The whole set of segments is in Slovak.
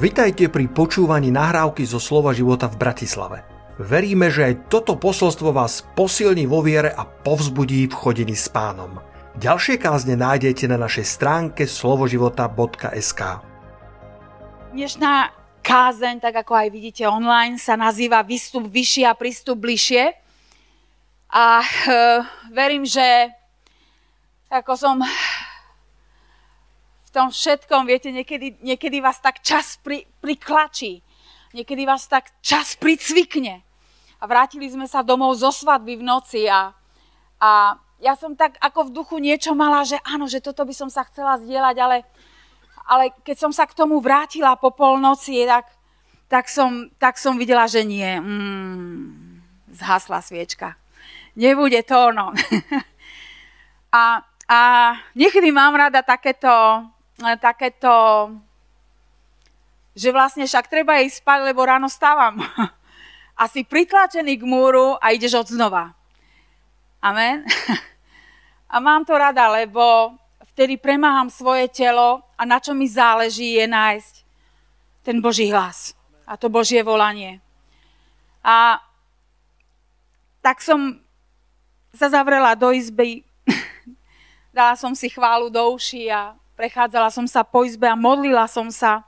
Vitajte pri počúvaní nahrávky zo Slova života v Bratislave. Veríme, že aj toto posolstvo vás posilní vo viere a povzbudí v chodení s Pánom. Ďalšie kázne nájdete na našej stránke slovoživota.sk. Dnešná kázeň, tak ako aj vidíte online, sa nazýva Výstup vyššie a prístup bližšie. A verím, že ako som v tom všetkom, viete, niekedy vás tak čas priklačí, niekedy vás tak čas pricvikne. A vrátili sme sa domov zo svadby v noci a ja som tak ako v duchu niečo mala, že áno, že toto by som sa chcela zdieľať, ale keď som sa k tomu vrátila po polnoci, tak som videla, že nie. Zhasla sviečka. Nebude to ono. A niekedy mám rada takéto, že vlastne však treba ísť spať, lebo ráno stávam. A si pritlačený k múru a ideš odznova. Amen. A mám to rada, lebo vtedy premáham svoje telo a na čo mi záleží je nájsť ten Boží hlas a to Božie volanie. A tak som sa zavrela do izby, dala som si chválu do uší a prechádzala som sa po izbe a modlila som sa,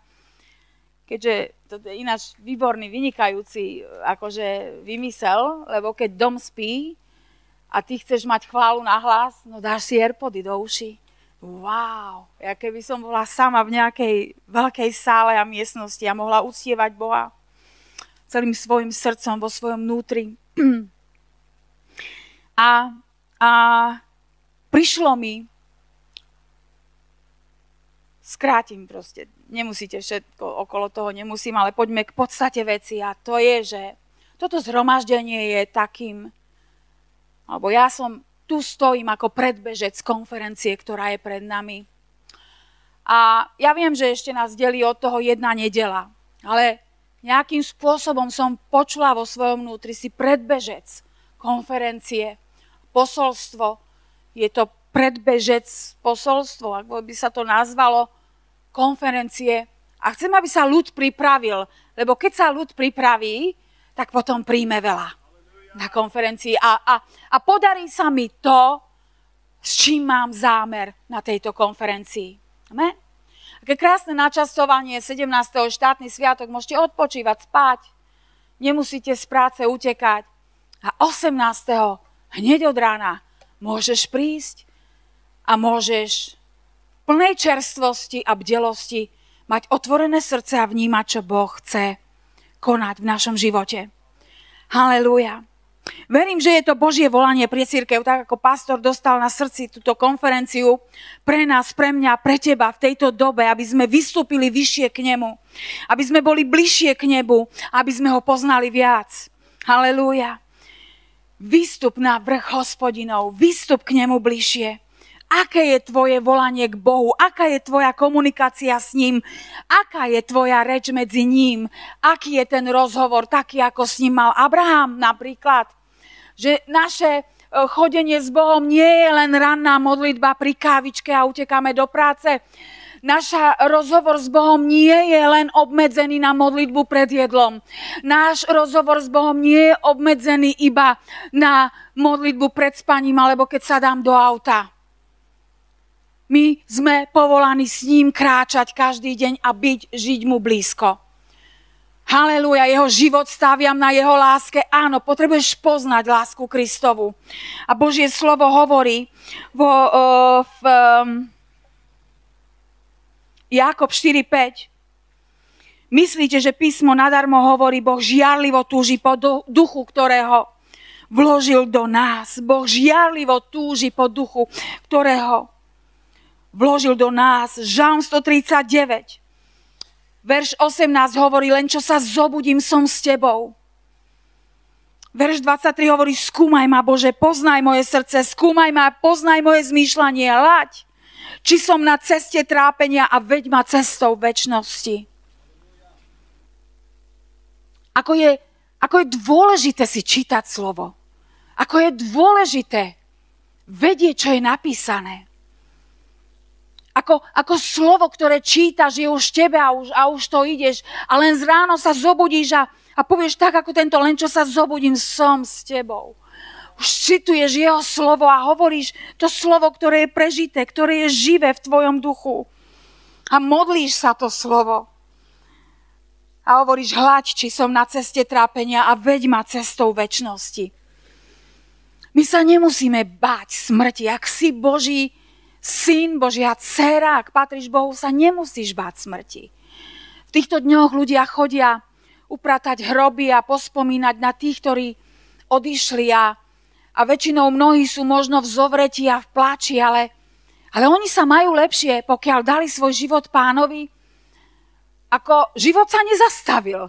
keďže to je ináč výborný, vynikajúci akože vymysel, lebo keď dom spí a ty chceš mať chválu na hlas, no dáš si AirPody do uší. Wow, ja keby som bola sama v nejakej veľkej sále a miestnosti a mohla uctievať Boha celým svojim srdcom, vo svojom vnútri. A prišlo mi, skrátim proste, nemusíte všetko okolo toho, nemusím, ale poďme k podstate veci a to je, že toto zhromaždenie je takým, alebo ja som tu stojím ako predbežec konferencie, ktorá je pred nami. A ja viem, že ešte nás delí od toho jedna nedeľa, ale nejakým spôsobom som počula vo svojom vnútri si predbežec konferencie, posolstvo. Je to predbežec posolstvo, ako by sa to nazvalo, konferencie. A chcem, aby sa ľud pripravil, lebo keď sa ľud pripraví, tak potom príjme veľa na konferencii a podarí sa mi to, s čím mám zámer na tejto konferencii. Amen? Také krásne načasovanie, 17. štátny sviatok, môžete odpočívať, spať, nemusíte z práce utekať. A 18. hneď od rána môžeš prísť a môžeš v plnej čerstvosti a bdelosti mať otvorené srdce a vnímať, čo Boh chce konať v našom živote. Halelúja. Verím, že je to Božie volanie pre cirkev, tak ako pastor dostal na srdci túto konferenciu pre nás, pre mňa, pre teba v tejto dobe, aby sme vystúpili vyššie k nemu, aby sme boli bližšie k nebu, aby sme ho poznali viac. Halelúja. Výstup na vrch Hospodinov, výstup k nemu bližšie. Aké je tvoje volanie k Bohu? Aká je tvoja komunikácia s ním? Aká je tvoja reč medzi ním? Aký je ten rozhovor, taký ako s ním mal Abraham napríklad? Že naše chodenie s Bohom nie je len ranná modlitba pri kávičke a utekáme do práce. Náš rozhovor s Bohom nie je len obmedzený na modlitbu pred jedlom. Náš rozhovor s Bohom nie je obmedzený iba na modlitbu pred spaním, alebo keď sadám do auta. My sme povolaní s ním kráčať každý deň a žiť mu blízko. Halelúja, jeho život staviam na jeho láske. Áno, potrebuješ poznať lásku Kristovu. A Božie slovo hovorí v Jákob 4,5. Myslíte, že písmo nadarmo hovorí, Boh žiarlivo túži po duchu, ktorého vložil do nás. Boh žiarlivo túži po duchu, ktorého vložil do nás. Žalm 139, verš 18 hovorí, len čo sa zobudím, som s tebou. Verš 23 hovorí, skúmaj ma, Bože, poznaj moje srdce, skúmaj ma, poznaj moje zmýšľanie, laď. Či som na ceste trápenia a veď ma cestou večnosti. Ako je dôležité si čítať slovo. Ako je dôležité vedieť, čo je napísané. Ako slovo, ktoré čítaš, je už tebe a už to ideš. A len z ráno sa zobudíš a povieš tak, ako tento, len čo sa zobudím, som s tebou. Už cituješ jeho slovo a hovoríš to slovo, ktoré je prežité, ktoré je živé v tvojom duchu. A modlíš sa to slovo. A hovoríš, hľaď, či som na ceste trápenia a veď ma cestou večnosti. My sa nemusíme báť smrti, ak si Boží Syn, Božia dcera, ak patríš Bohu, sa nemusíš báť smrti. V týchto dňoch ľudia chodia upratať hroby a pospomínať na tých, ktorí odišli a väčšinou mnohí sú možno v zovretí a v pláči, ale oni sa majú lepšie, pokiaľ dali svoj život Pánovi, ako život sa nezastavil.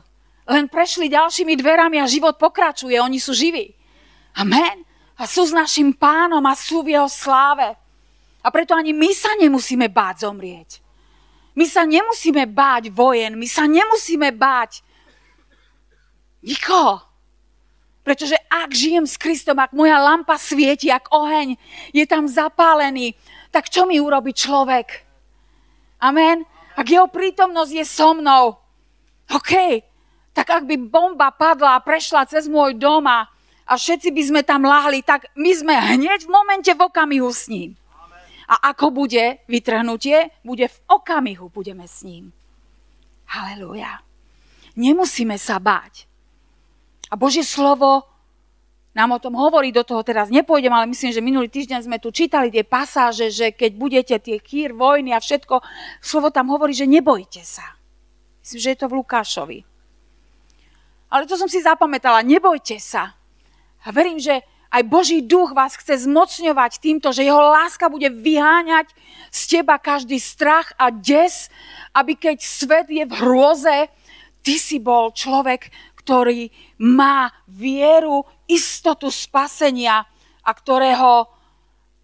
Len prešli ďalšími dverami a život pokračuje, oni sú živí. Amen. A sú s našim Pánom a sú v jeho sláve. A preto ani my sa nemusíme báť zomrieť. My sa nemusíme báť vojen, my sa nemusíme báť nikoho. Pretože ak žijem s Kristom, ak moja lampa svieti, ak oheň je tam zapálený, tak čo mi urobí človek? Amen. Ak jeho prítomnosť je so mnou, OK, tak ak by bomba padla a prešla cez môj dom a všetci by sme tam lahli, tak my sme hneď v momente v okamihu s ním. A ako bude vytrhnutie, bude v okamihu, budeme s ním. Halelúja. Nemusíme sa báť. A Božie slovo nám o tom hovorí, do toho teraz nepôjdem, ale myslím, že minulý týždeň sme tu čítali tie pasáže, že keď budete tie kýr, vojny a všetko, slovo tam hovorí, že nebojte sa. Myslím, že je to v Lukášovi. Ale to som si zapamätala, nebojte sa. A verím, že aj Boží duch vás chce zmocňovať týmto, že jeho láska bude vyháňať z teba každý strach a des, aby keď svet je v hrôze, ty si bol človek, ktorý má vieru, istotu spasenia a ktorého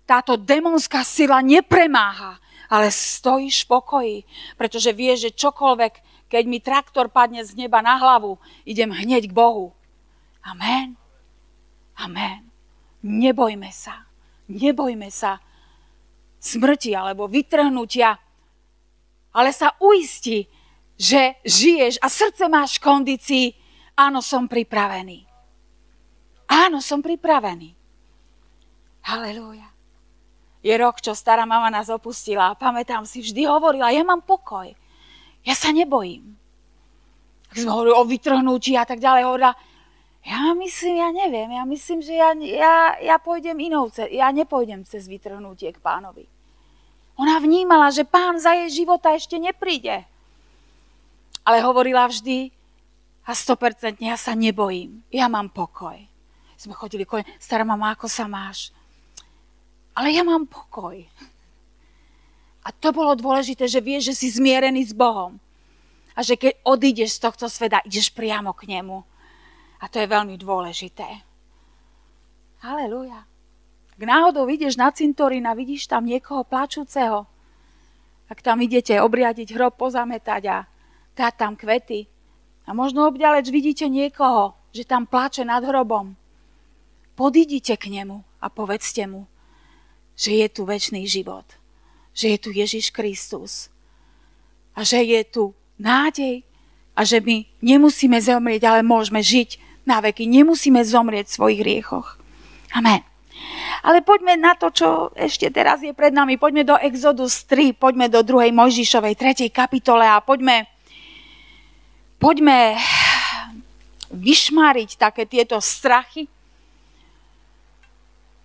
táto démonská sila nepremáha, ale stojíš v pokoji, pretože vieš, že čokoľvek, keď mi traktor padne z neba na hlavu, idem hneď k Bohu. Amen. Amen. Nebojme sa smrti alebo vytrhnutia, ale sa uisti, že žiješ a srdce máš v kondícii, áno, som pripravený. Áno, som pripravený. Halelúja. Je rok, čo stará mama nás opustila a pamätám si, vždy hovorila, ja mám pokoj, ja sa nebojím. Tak sme hovorili o vytrhnutí a tak ďalej, hovorila, ja myslím, že ja pôjdem inou cez, ja nepôjdem cez vytrhnutie k Pánovi. Ona vnímala, že Pán za jej života ešte nepríde. Ale hovorila vždy a 100% ja sa nebojím, ja mám pokoj. Sme chodili, stará mama, ako sa máš? Ale ja mám pokoj. A to bolo dôležité, že vieš, že si zmierený s Bohom. A že keď odídeš z tohto sveta, ideš priamo k nemu. A to je veľmi dôležité. Halelúja. Ak náhodou ideš na cintorín a vidíš tam niekoho plačúceho, ak tam idete obriadiť hrob, pozametať a dať tam kvety, a možno obďaleč vidíte niekoho, že tam plače nad hrobom, podídite k nemu a povedzte mu, že je tu večný život, že je tu Ježiš Kristus a že je tu nádej a že my nemusíme zomrieť, ale môžeme žiť na veky. Nemusíme zomrieť v svojich hriechoch. Amen. Ale poďme na to, čo ešte teraz je pred nami. Poďme do Exodus 3, poďme do 2. Mojžišovej 3. kapitole a poďme vyšmáriť také tieto strachy,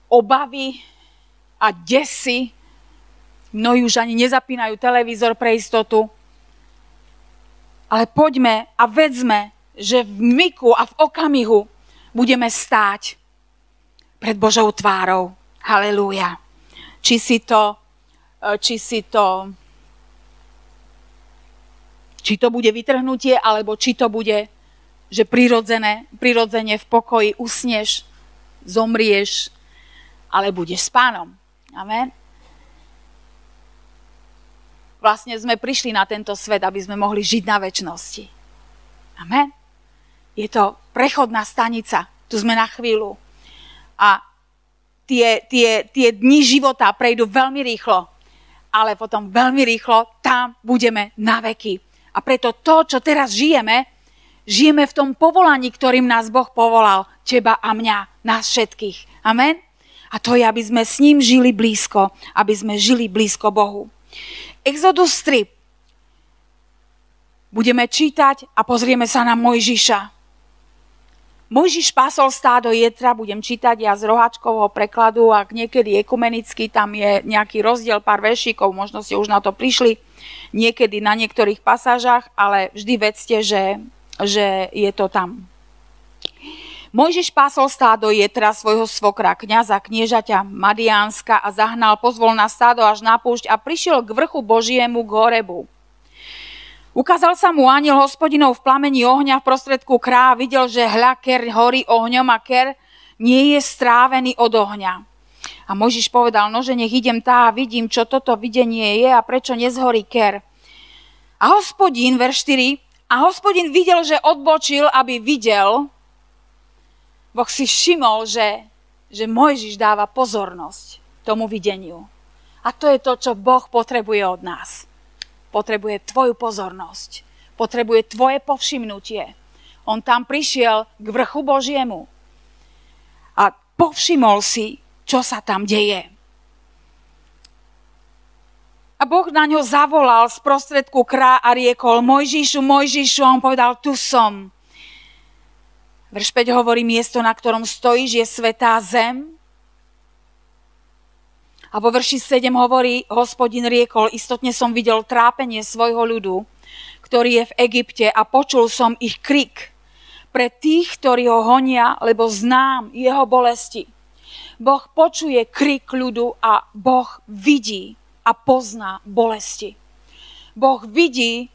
obavy a desy. Mnohí už ani nezapínajú televízor pre istotu. Ale poďme a vedzme, že v miku a v okamihu budeme stáť pred Božou tvárou. Halelúja. Či to bude vytrhnutie, alebo či to bude, že prirodzene v pokoji usneš, zomrieš, ale budeš s Pánom. Amen. Vlastne sme prišli na tento svet, aby sme mohli žiť na večnosti. Amen. Je to prechodná stanica. Tu sme na chvíľu. A tie dni života prejdú veľmi rýchlo. ale potom veľmi rýchlo tam budeme na veky. A preto to, čo teraz žijeme, žijeme v tom povolaní, ktorým nás Boh povolal, teba a mňa, nás všetkých. Amen? A to je, aby sme s ním žili blízko, aby sme žili blízko Bohu. Exodus 3. Budeme čítať a pozrieme sa na Mojžiša. Mojžiš pásol stádo jetra, budem čítať ja z rohačkového prekladu, a niekedy ekumenicky, tam je nejaký rozdiel, pár veršíkov, možno ste už na to prišli, niekedy na niektorých pasážach, ale vždy vedzte, že je to tam. Mojžiš pásol stádo jetra, svojho svokra, kňaza, kniežaťa Madiánska, a zahnal pozvolna stádo až na púšť a prišiel k vrchu Božiemu, k Horebu. Ukázal sa mu anjel Hospodinov v plamení ohňa v prostredku krá, videl, že hľa, ker horí ohňom a ker nie je strávený od ohňa. A Mojžiš povedal, nože nech idem tá a vidím, čo toto videnie je a prečo nezhorí ker. A Hospodin, verš 4, a Hospodin videl, že odbočil, aby videl. Boh si všimol, že Mojžiš dáva pozornosť tomu videniu. A to je to, čo Boh potrebuje od nás. Potrebuje tvoju pozornosť. Potrebuje tvoje povšimnutie. On tam prišiel k vrchu Božiemu a povšimol si, čo sa tam deje. A Boh na ňo zavolal z prostredku krá a riekol, Mojžišu, Mojžišu, on povedal, tu som. Verš 5 hovorí, miesto, na ktorom stojíš, je svätá zem. A vo verši 7 hovorí, Hospodin riekol, istotne som videl trápenie svojho ľudu, ktorý je v Egypte, a počul som ich krik pre tých, ktorí ho honia, lebo znám jeho bolesti. Boh počuje krik ľudu a Boh vidí a pozná bolesti. Boh vidí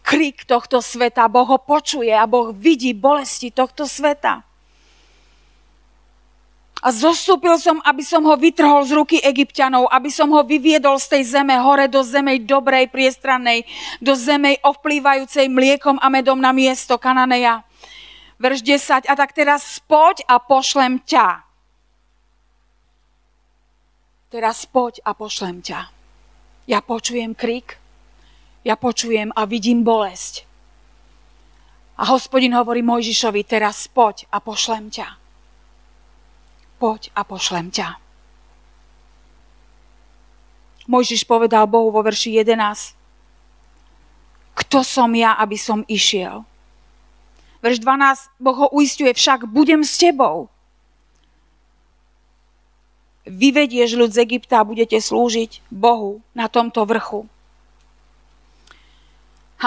krik tohto sveta, Boh ho počuje a Boh vidí bolesti tohto sveta. A zostúpil som, aby som ho vytrhol z ruky Egypťanov, aby som ho vyviedol z tej zeme hore do zeme dobrej, priestrannej, do zeme ovplývajúcej mliekom a medom na miesto Kananeja. Verš 10. A tak teraz poď a pošlem ťa. Teraz poď a pošlem ťa. Ja počujem krik, ja počujem a vidím bolesť. A Hospodin hovorí Mojžišovi, teraz poď a pošlem ťa. Poď a pošlem ťa. Mojžiš povedal Bohu vo verši 11. Kto som ja, aby som išiel? Verš 12. Boh ho uisťuje, však budem s tebou. Vyvedieš ľud z Egypta a budete slúžiť Bohu na tomto vrchu.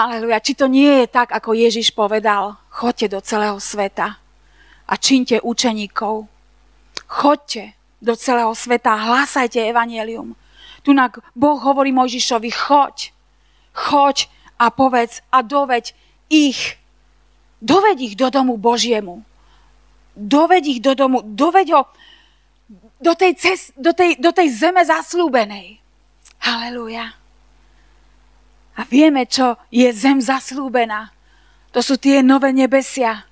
Haleluja, či to nie je tak, ako Ježiš povedal, choďte do celého sveta a čiňte učeníkov. Choďte do celého sveta a hlásajte evanjelium. Tunak Boh hovorí Mojžišovi, choď a povedz a doveď ich. Doveď ich do domu Božiemu. Doveď ich do domu, doveď ho do tej zeme zasľúbenej. Halelúja. A vieme, čo je zem zasľúbená. To sú tie nové nebesia,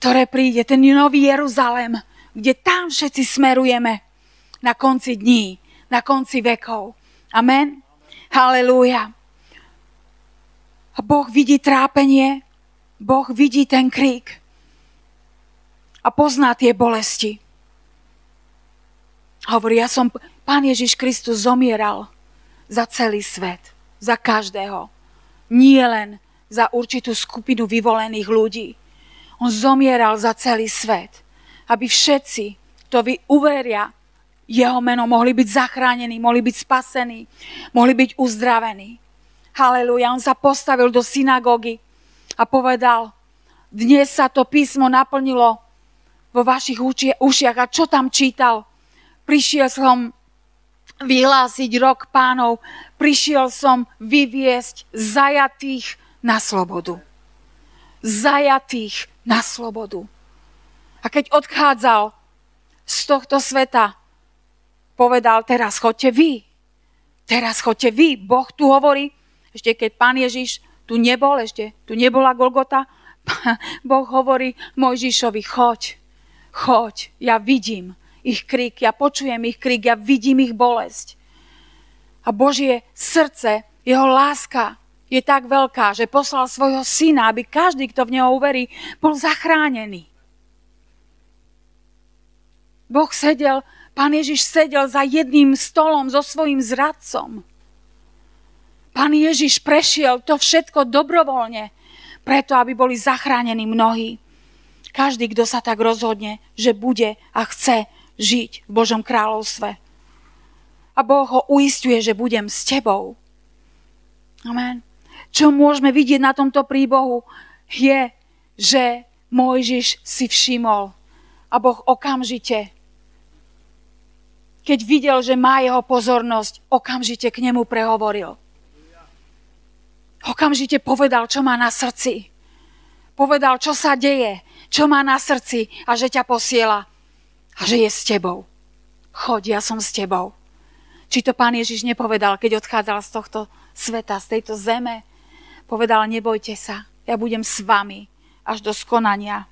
ktoré príde, ten nový Jeruzalém, kde tam všetci smerujeme na konci dní, na konci vekov. Amen? Halelúja. A Boh vidí trápenie, Boh vidí ten krík a pozná tie bolesti. Hovorí, Pán Ježiš Kristus zomieral za celý svet, za každého. Nie len za určitú skupinu vyvolených ľudí. On zomieral za celý svet, aby všetci, ktorí uveria jeho meno, mohli byť zachránení, mohli byť spasení, mohli byť uzdravení. Halelúja, on sa postavil do synagógy a povedal, dnes sa to písmo naplnilo vo vašich ušiach. A čo tam čítal? Prišiel som vyhlásiť rok Pánov, prišiel som vyviesť zajatých na slobodu. Zajatých na slobodu. A keď odchádzal z tohto sveta, povedal, teraz choďte vy. Boh tu hovorí, ešte keď Pán Ježiš tu nebol, ešte tu nebola Golgota, Boh hovorí Mojžišovi, choď, ja vidím ich krik, ja počujem ich krik, ja vidím ich bolesť. A Božie srdce, jeho láska je tak veľká, že poslal svojho syna, aby každý, kto v neho uverí, bol zachránený. Boh sedel, Pán Ježiš sedel za jedným stolom so svojím zradcom. Pán Ježiš prešiel to všetko dobrovoľne, preto aby boli zachránení mnohí. Každý, kto sa tak rozhodne, že bude a chce žiť v Božom kráľovstve. A Boh ho uisťuje, že budem s tebou. Amen. Čo môžeme vidieť na tomto príbehu je, že Mojžiš si všimol a Boh okamžite, keď videl, že má jeho pozornosť, okamžite k nemu prehovoril. Okamžite povedal, čo má na srdci. Povedal, čo sa deje, čo má na srdci a že ťa posiela a že je s tebou. Choď, ja som s tebou. Či to Pán Ježiš nepovedal, keď odchádzal z tohto sveta, z tejto zeme? Povedal, nebojte sa, ja budem s vami až do skonania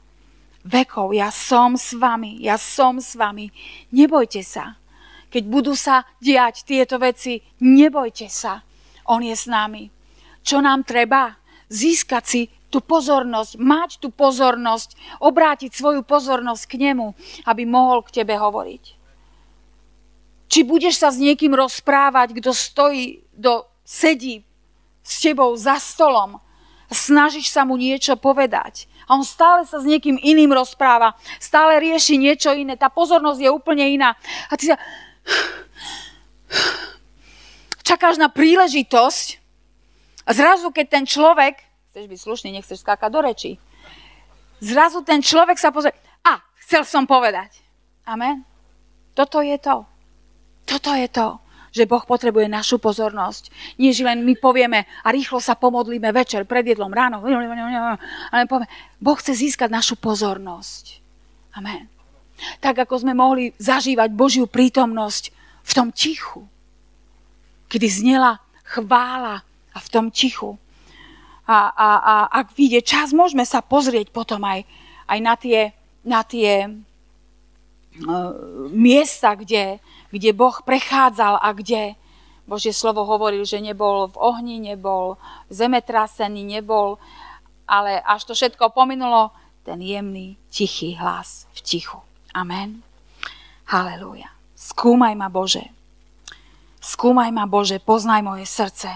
vekov. Ja som s vami, ja som s vami. Nebojte sa. Keď budú sa diať tieto veci, nebojte sa. On je s nami. Čo nám treba? Získať si tú pozornosť, mať tú pozornosť, obrátiť svoju pozornosť k nemu, aby mohol k tebe hovoriť. Či budeš sa s niekým rozprávať, kto stojí, kto sedí s tebou za stolom, snažíš sa mu niečo povedať a on stále sa s niekým iným rozpráva, stále rieši niečo iné, tá pozornosť je úplne iná a ty sa čakáš na príležitosť a zrazu, keď ten človek, chceš byť slušný, nechceš skákať do rečí, zrazu ten človek sa pozrie, a chcel som povedať. Amen. Toto je to. Toto je to, že Boh potrebuje našu pozornosť. Nie, že len my povieme a rýchlo sa pomodlíme večer, pred jedlom, ráno. Ale povieme, Boh chce získať našu pozornosť. Amen. Tak, ako sme mohli zažívať Božiu prítomnosť v tom tichu, kedy znela chvála a v tom tichu. A ak vyjde čas, môžeme sa pozrieť potom aj na tie miesta, kde Boh prechádzal a kde Božie slovo hovoril, že nebol v ohni, nebol zemetrasený, nebol, ale až to všetko pominulo, ten jemný, tichý hlas v tichu. Amen. Halelúja. Skúmaj ma, Bože. Skúmaj ma, Bože, poznaj moje srdce.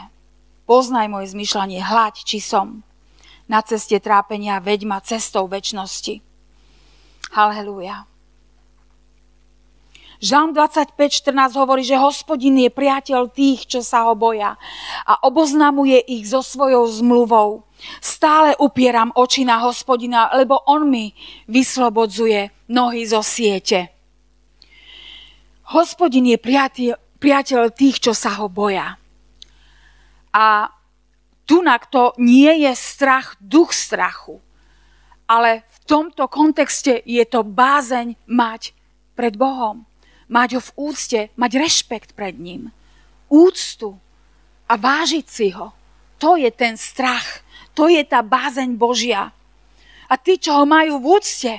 Poznaj moje zmyšľanie, hľaď, či som na ceste trápenia, veď ma cestou večnosti. Halelúja. Žalm 25:14 hovorí, že Hospodin je priateľ tých, čo sa ho boja a oboznamuje ich so svojou zmluvou. Stále upieram oči na Hospodina, lebo on mi vyslobodzuje nohy zo siete. Hospodin je priateľ tých, čo sa ho boja. A tunak to nie je strach, duch strachu, ale v tomto kontexte je to bázeň mať pred Bohom. Mať ho v úcte, mať rešpekt pred ním, úctu a vážiť si ho. To je ten strach, to je tá bázeň Božia. A tí, čo ho majú v úcte,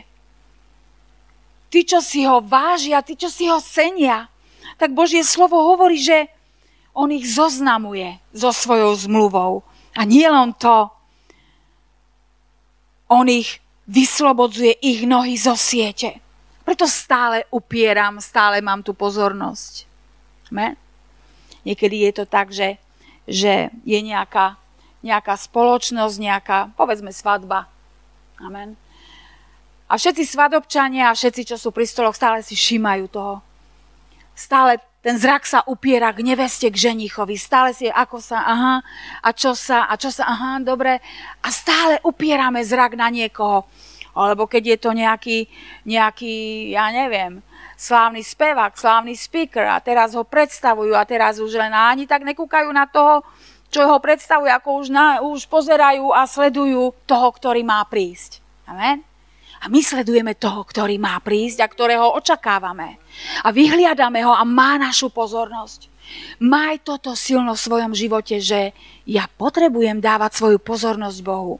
tí, čo si ho vážia, tí, čo si ho cenia, tak Božie slovo hovorí, že on ich zoznamuje so svojou zmluvou. A nie len to, on ich vyslobodzuje, ich nohy zo siete. Preto stále upieram, stále mám tú pozornosť. Amen. Niekedy je to tak, že je nejaká spoločnosť, povedzme, svadba. Amen. A všetci svadobčania a všetci, čo sú pri stoloch, stále si všímajú toho. Stále ten zrak sa upiera k neveste, k ženichovi. Stále si aha, dobre. A stále upierame zrak na niekoho. Alebo keď je to nejaký, ja neviem, slávny spevák, slávny speaker a teraz ho predstavujú a teraz už len ani tak nekúkajú na toho, čo ho predstavujú, ako už pozerajú a sledujú toho, ktorý má prísť. Amen? A my sledujeme toho, ktorý má prísť a ktorého očakávame. A vyhliadame ho a má našu pozornosť. Maj toto silno v svojom živote, že ja potrebujem dávať svoju pozornosť Bohu.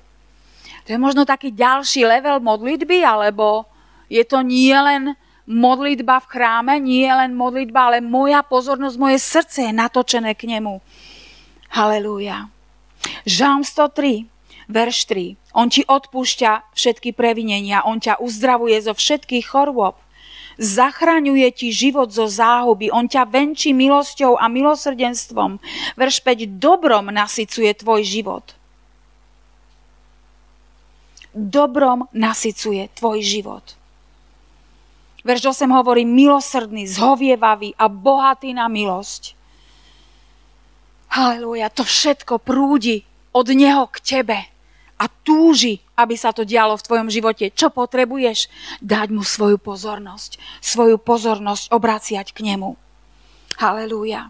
To je možno taký ďalší level modlitby, alebo je to nielen modlitba v chráme nie je len modlitba, ale moja pozornosť, moje srdce je natočené k nemu. Halelúja. Žalm 103, verš 3. On ti odpúšťa všetky previnenia, on ťa uzdravuje zo všetkých chorôb. Zachraňuje ti život zo záhuby, on ťa venčí milosťou a milosrdenstvom. Verš 5. Dobrom nasycuje tvoj život. Dobrom nasycuje tvoj život. Verš 8 hovorí, milosrdný, zhovievavý a bohatý na milosť. Halelúja, to všetko prúdi od neho k tebe a túži, aby sa to dialo v tvojom živote. Čo potrebuješ? Dať mu svoju pozornosť. Svoju pozornosť obraciať k nemu. Halelúja.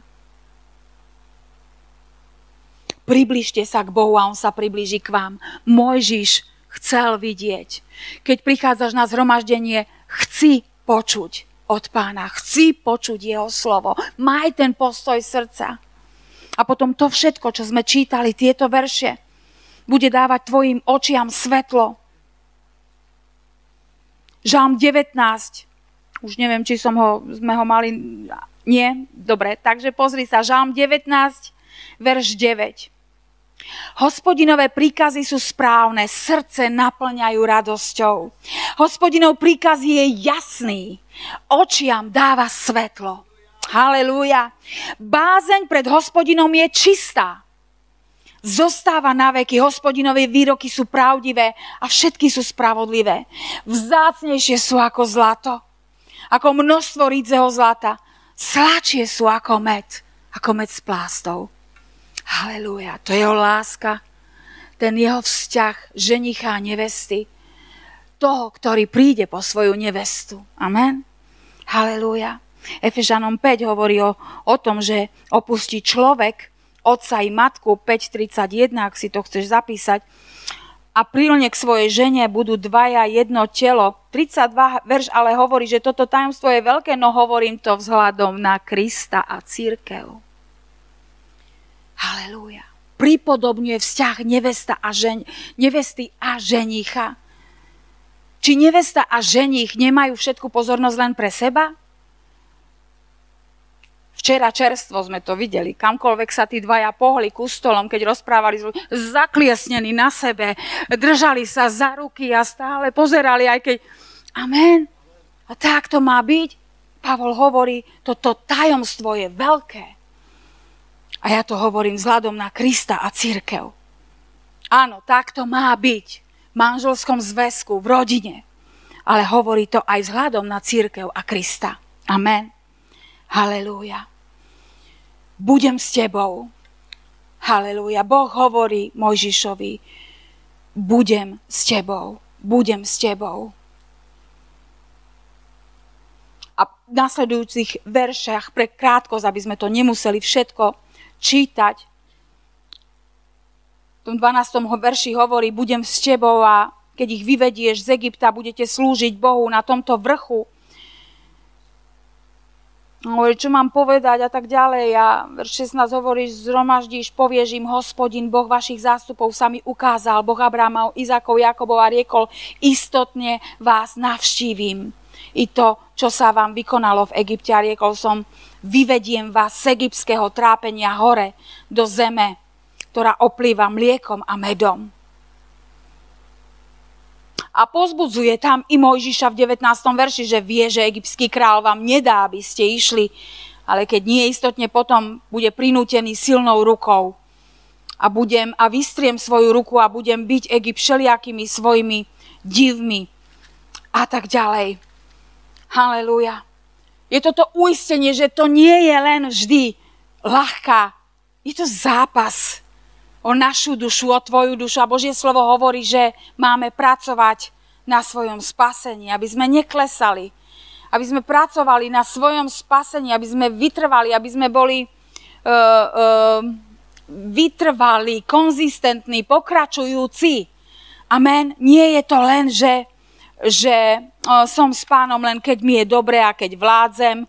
Priblížte sa k Bohu a on sa priblíži k vám. Mojžiš chcel vidieť. Keď prichádzaš na zhromaždenie, chci počuť od Pána. Chci počuť jeho slovo. Maj ten postoj srdca. A potom to všetko, čo sme čítali, tieto verše, bude dávať tvojim očiam svetlo. Žalm 19. Už neviem, či sme ho mali... Nie? Dobre, takže pozri sa. Žalm 19, verš 9. Hospodinové príkazy sú správne, srdce naplňajú radosťou. Hospodinov príkaz je jasný, očiam dáva svetlo. Halelúja. Bázeň pred Hospodinom je čistá. Zostáva na veky. Hospodinové výroky sú pravdivé a všetky sú spravodlivé. Vzácnejšie sú ako zlato, ako množstvo rídzeho zlata. Sladšie sú ako med s plástou. Halelúja. To je jeho láska, ten jeho vzťah ženicha a nevesty, toho, ktorý príde po svoju nevestu. Amen. Halelúja. Efežanom 5 hovorí o tom, že opustí človek otca i matku, 5.31, ak si to chceš zapísať, a prilne k svojej žene, budú dvaja jedno telo. 32 verš ale hovorí, že toto tajomstvo je veľké, no hovorím to vzhľadom na Krista a cirkev. Halelúja. Pripodobňuje vzťah nevesty a ženicha. Či nevesta a ženich nemajú všetku pozornosť len pre seba? Včera čerstvo sme to videli. Kamkoľvek sa tí dvaja pohli ku stolom, keď rozprávali, zakliesnení na sebe, držali sa za ruky a stále pozerali, aj keď... Amen. A tak to má byť. Pavol hovorí, toto tajomstvo je veľké. A ja to hovorím vzhľadom na Krista a cirkev. Áno, tak to má byť. V manželskom zväzku, v rodine. Ale hovorí to aj vzhľadom na cirkev a Krista. Amen. Halelúja. Budem s tebou. Halelúja. Boh hovorí Mojžišovi, budem s tebou. Budem s tebou. A v nasledujúcich veršach, pre krátkosť, aby sme to nemuseli všetko čítať, v tom 12. verši hovorí, budem s tebou, a keď ich vyvedieš z Egypta, budete slúžiť Bohu na tomto vrchu. Hovorí, čo mám povedať a tak ďalej. A verš 16 hovorí, zhromaždíš, povieš im, Hospodin, Boh vašich zástupov sa mi ukázal, Boh Abrámov, Izakov, Jakobov, a riekol, istotne vás navštívim. I to, čo sa vám vykonalo v Egypte, a riekol som, vyvediem vás z egyptského trápenia hore do zeme, ktorá oplýva mliekom a medom. A pozbudzuje tam i Mojžiša v 19. verši, že vie, že egyptský král vám nedá, aby ste išli, ale keď nie, istotne potom bude prinútený silnou rukou. A vystriem svoju ruku a budem biť Egypt všelijakými svojimi divmi. A tak ďalej. Halelúja. Je toto uistenie, že to nie je len vždy ľahká. Je to zápas o našu dušu, o tvoju dušu. A Božie slovo hovorí, že máme pracovať na svojom spasení, aby sme neklesali, aby sme pracovali na svojom spasení, aby sme vytrvali, aby sme boli vytrvali, konzistentní, pokračujúci. Amen. Nie je to len, že som s Pánom len keď mi je dobre a keď vládzem,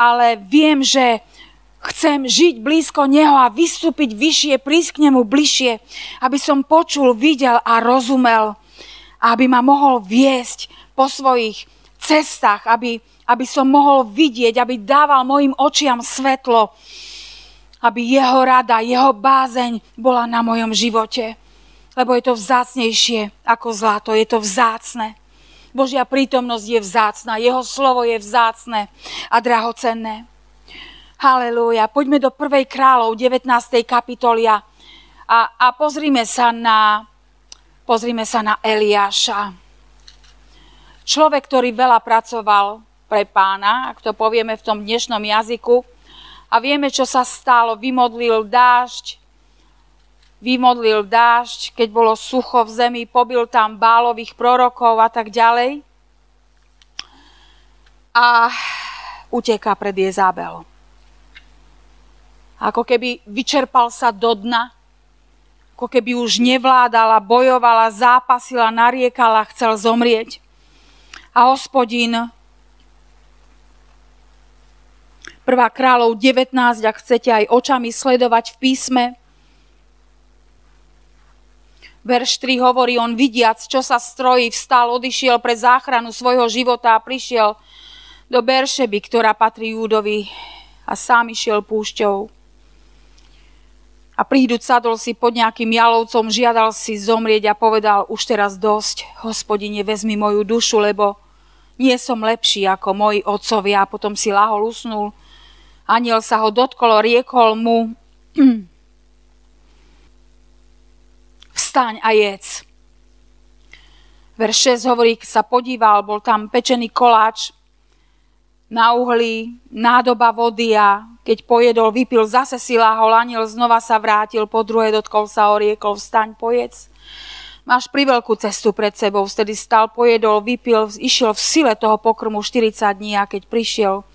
ale viem, že chcem žiť blízko Neho a vystúpiť vyššie, prísť k Nemu bližšie, aby som počul, videl a rozumel, aby ma mohol viesť po svojich cestách, aby som mohol vidieť, aby dával mojim očiam svetlo, aby jeho rada, jeho bázeň bola na mojom živote. Lebo je to vzácnejšie ako zlato, je to vzácne. Božia prítomnosť je vzácna, jeho slovo je vzácne a drahocenné. Halelúja. Poďme do 1. Kráľov 19. kapitoly a pozrime sa na Eliáša. Človek, ktorý veľa pracoval pre Pána, ak to povieme v tom dnešnom jazyku, a vieme, čo sa stalo. Vymodlil dážď, keď bolo sucho v zemi, pobil tam Bálových prorokov a tak ďalej. A uteká pred Jezabel. Ako keby vyčerpal sa do dna, ako keby už nevládala, bojovala, zápasila, nariekala, chcel zomrieť. A Hospodin... 1. Kráľov 19, ak chcete aj očami sledovať v písme. Verš 3 hovorí, on vidiac, čo sa strojí, vstal, odišiel pre záchranu svojho života a prišiel do Beršeby, ktorá patrí Júdovi, a sám išiel púšťou. A príduť sadol si pod nejakým jalovcom, žiadal si zomrieť a povedal, už teraz dosť, Hospodine, vezmi moju dušu, lebo nie som lepší ako moji otcovia. A potom si lahol, usnul. Anjel sa ho dotkol, riekol mu, vstaň a jedz. Verš 6 hovorí, keď sa podíval, bol tam pečený koláč na uhli, nádoba vody, a keď pojedol, vypil, zase si lahol, anjel znova sa vrátil, po druhé dotkol sa ho, riekol, vstaň, pojedz. Máš priveľkú cestu pred sebou. Vtedy stal, pojedol, vypil, išiel v sile toho pokrmu 40 dní, a keď prišiel,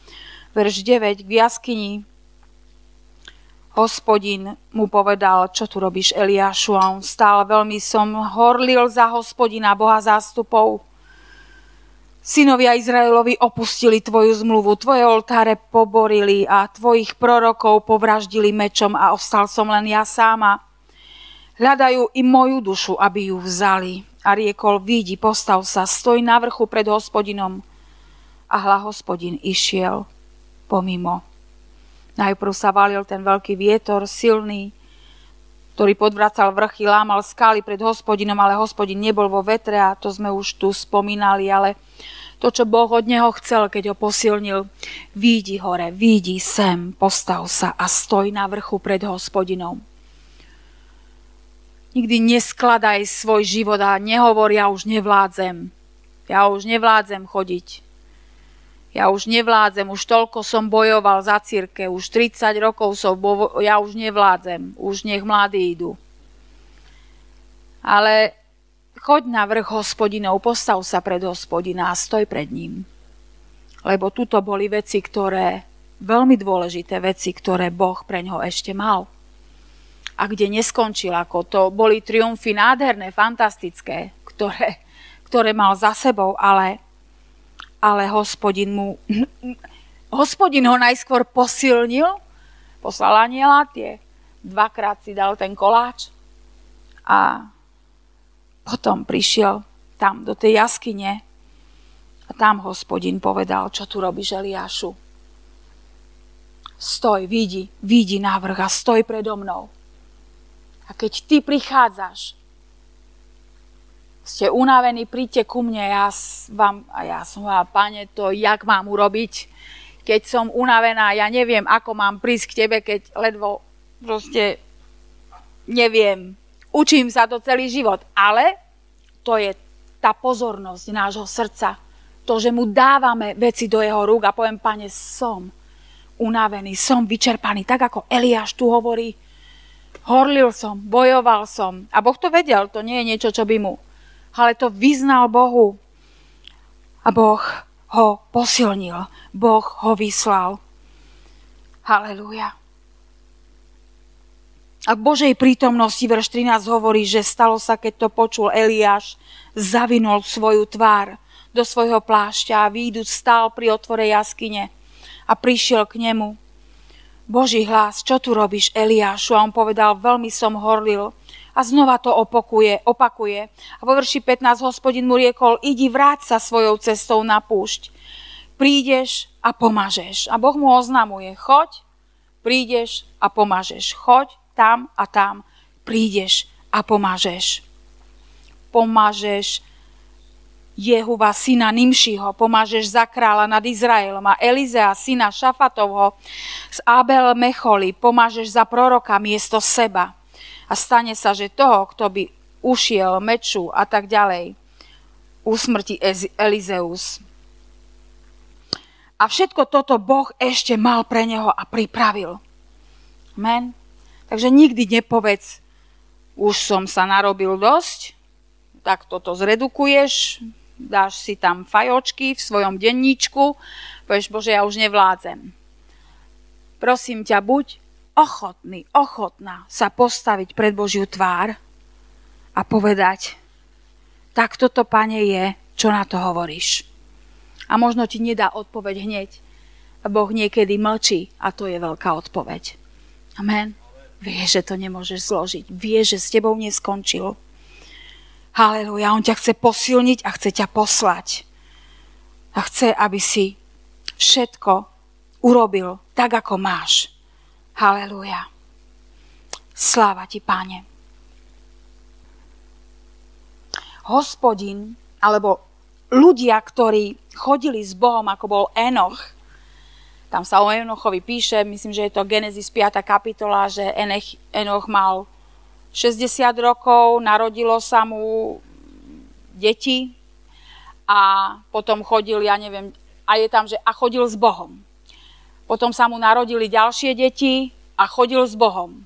verš 9, k jaskyni, Hospodin mu povedal, čo tu robíš, Eliášu? A on stál, veľmi som horlil za Hospodina, Boha zástupov. Synovia Izraelovi opustili tvoju zmluvu, tvoje oltáre poborili a tvojich prorokov povraždili mečom a ostal som len ja sáma. Hľadajú i moju dušu, aby ju vzali. A riekol, vidí, postav sa, stoj na vrchu pred Hospodinom. A hľa, Hospodin išiel pomimo. Najprv sa valil ten veľký vietor, silný, ktorý podvracal vrchy, lámal skály pred Hospodinom, ale Hospodin nebol vo vetre, a to sme už tu spomínali, ale to, čo Boh od neho chcel, keď ho posilnil, výjdi hore, výjdi sem, postav sa a stoj na vrchu pred Hospodinom. Nikdy neskladaj svoj život a nehovor, ja už nevládzem chodiť. Ja už nevládzem, už toľko som bojoval za cirkev, už 30 rokov som bojoval, ja už nevládzem, už nech mladí idú. Ale choď na vrch Hospodinov, postav sa pred Hospodina a stoj pred ním. Lebo tuto boli veci, ktoré, veľmi dôležité veci, ktoré Boh preňho ešte mal. A kde neskončil, ako to boli triumfy nádherné, fantastické, ktoré mal za sebou, ale Hospodin ho najskôr posilnil, poslal anjela, tie dvakrát si dal ten koláč a potom prišiel tam do tej jaskyne a tam Hospodin povedal, čo tu robíš, Eliášu? Stoj, vidí na vrch a stoj predo mnou. A keď ty prichádzaš, ste unavení, príďte ku mne, ja som vám, Pane, to jak mám urobiť, keď som unavená, ja neviem, ako mám prísť k tebe, keď ledvo proste neviem. Učím sa to celý život, ale to je tá pozornosť nášho srdca, to, že mu dávame veci do jeho rúk a poviem, Pane, som unavený, som vyčerpaný, tak ako Eliáš tu hovorí, horlil som, bojoval som a Boh to vedel, to nie je niečo, čo by mu... ale to vyznal Bohu. A Boh ho posilnil. Boh ho vyslal. Halelúja. A v Božej prítomnosti, verš 13 hovorí, že stalo sa, keď to počul Eliáš, zavinul svoju tvár do svojho plášťa a výjduc stál pri otvore jaskyne a prišiel k nemu. Boží hlas, čo tu robíš, Eliášu? A on povedal, veľmi som horlil A znova to opakuje. A vo verši 15 Hospodin mu riekol, idi vráť sa svojou cestou na púšť. Prídeš a pomažeš. A Boh mu oznamuje, choď, prídeš a pomažeš. Choď tam a tam, prídeš a pomažeš. Pomažeš Jehuva syna Nimšiho, pomažeš za kráľa nad Izraelom a Elizea syna Šafatovho z Abel Mecholi, pomažeš za proroka miesto seba. A stane sa, že toho, kto by ušiel meču a tak ďalej, usmrti Elizeus. A všetko toto Boh ešte mal pre neho a pripravil. Amen. Takže nikdy nepovedz, už som sa narobil dosť, tak toto zredukuješ, dáš si tam fajočky v svojom denníčku, povieš, Bože, ja už nevládzem. Prosím ťa, buď ochotný, ochotná sa postaviť pred Božiu tvár a povedať, tak toto, Pane, je, čo na to hovoríš. A možno ti nedá odpoveď hneď. Boh niekedy mlčí a to je veľká odpoveď. Amen. Vie, že to nemôžeš zložiť. Vie, že s tebou neskončil. Halelujá, on ťa chce posilniť a chce ťa poslať. A chce, aby si všetko urobil tak, ako máš. Halelujá. Sláva ti, Pane. Hospodin, alebo ľudia, ktorí chodili s Bohom, ako bol Enoch. Tam sa o Enochovi píše, myslím, že je to Genesis 5. kapitola, že Enoch mal 60 rokov, narodilo sa mu deti a potom chodil, ja neviem, a je tam, že a chodil s Bohom. Potom sa mu narodili ďalšie deti a chodil s Bohom.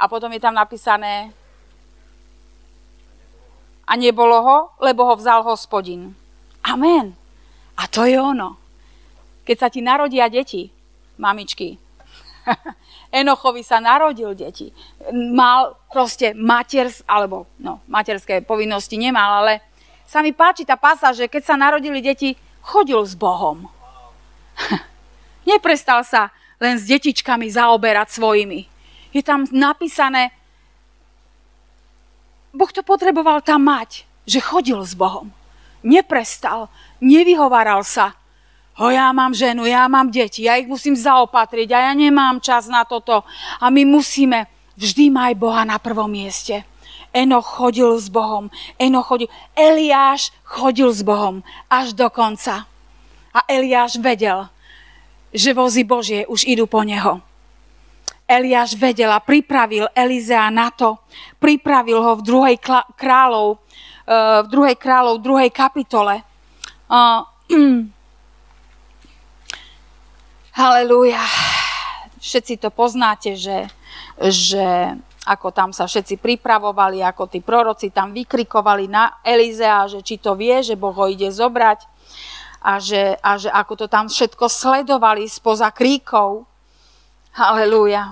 A potom je tam napísané a nebolo ho, lebo ho vzal Hospodin. Amen. A to je ono. Keď sa ti narodia deti, mamičky, Enochovi sa narodil deti. Mal proste materské povinnosti nemal, ale sa mi páči tá pasáž, že keď sa narodili deti, chodil s Bohom. Neprestal sa len s detičkami zaoberať svojimi. Je tam napísané, Boh to potreboval tam mať, že chodil s Bohom. Neprestal, nevyhováral sa. Ja mám ženu, ja mám deti, ja ich musím zaopatriť a ja nemám čas na toto. A my musíme, vždy maj Boha na prvom mieste. Enoch chodil s Bohom, Eliáš chodil s Bohom až do konca. A Eliáš vedel, že vozy Božie už idú po neho. Eliáš vedel a pripravil Elizea na to. Pripravil ho v 2. kráľov, 2. kapitole. Halelúja. Všetci to poznáte, že ako tam sa všetci pripravovali, ako tí proroci tam vykrikovali na Elizea, že či to vie, že Boh ho ide zobrať. A že ako to tam všetko sledovali spoza kríkov. Halelúja.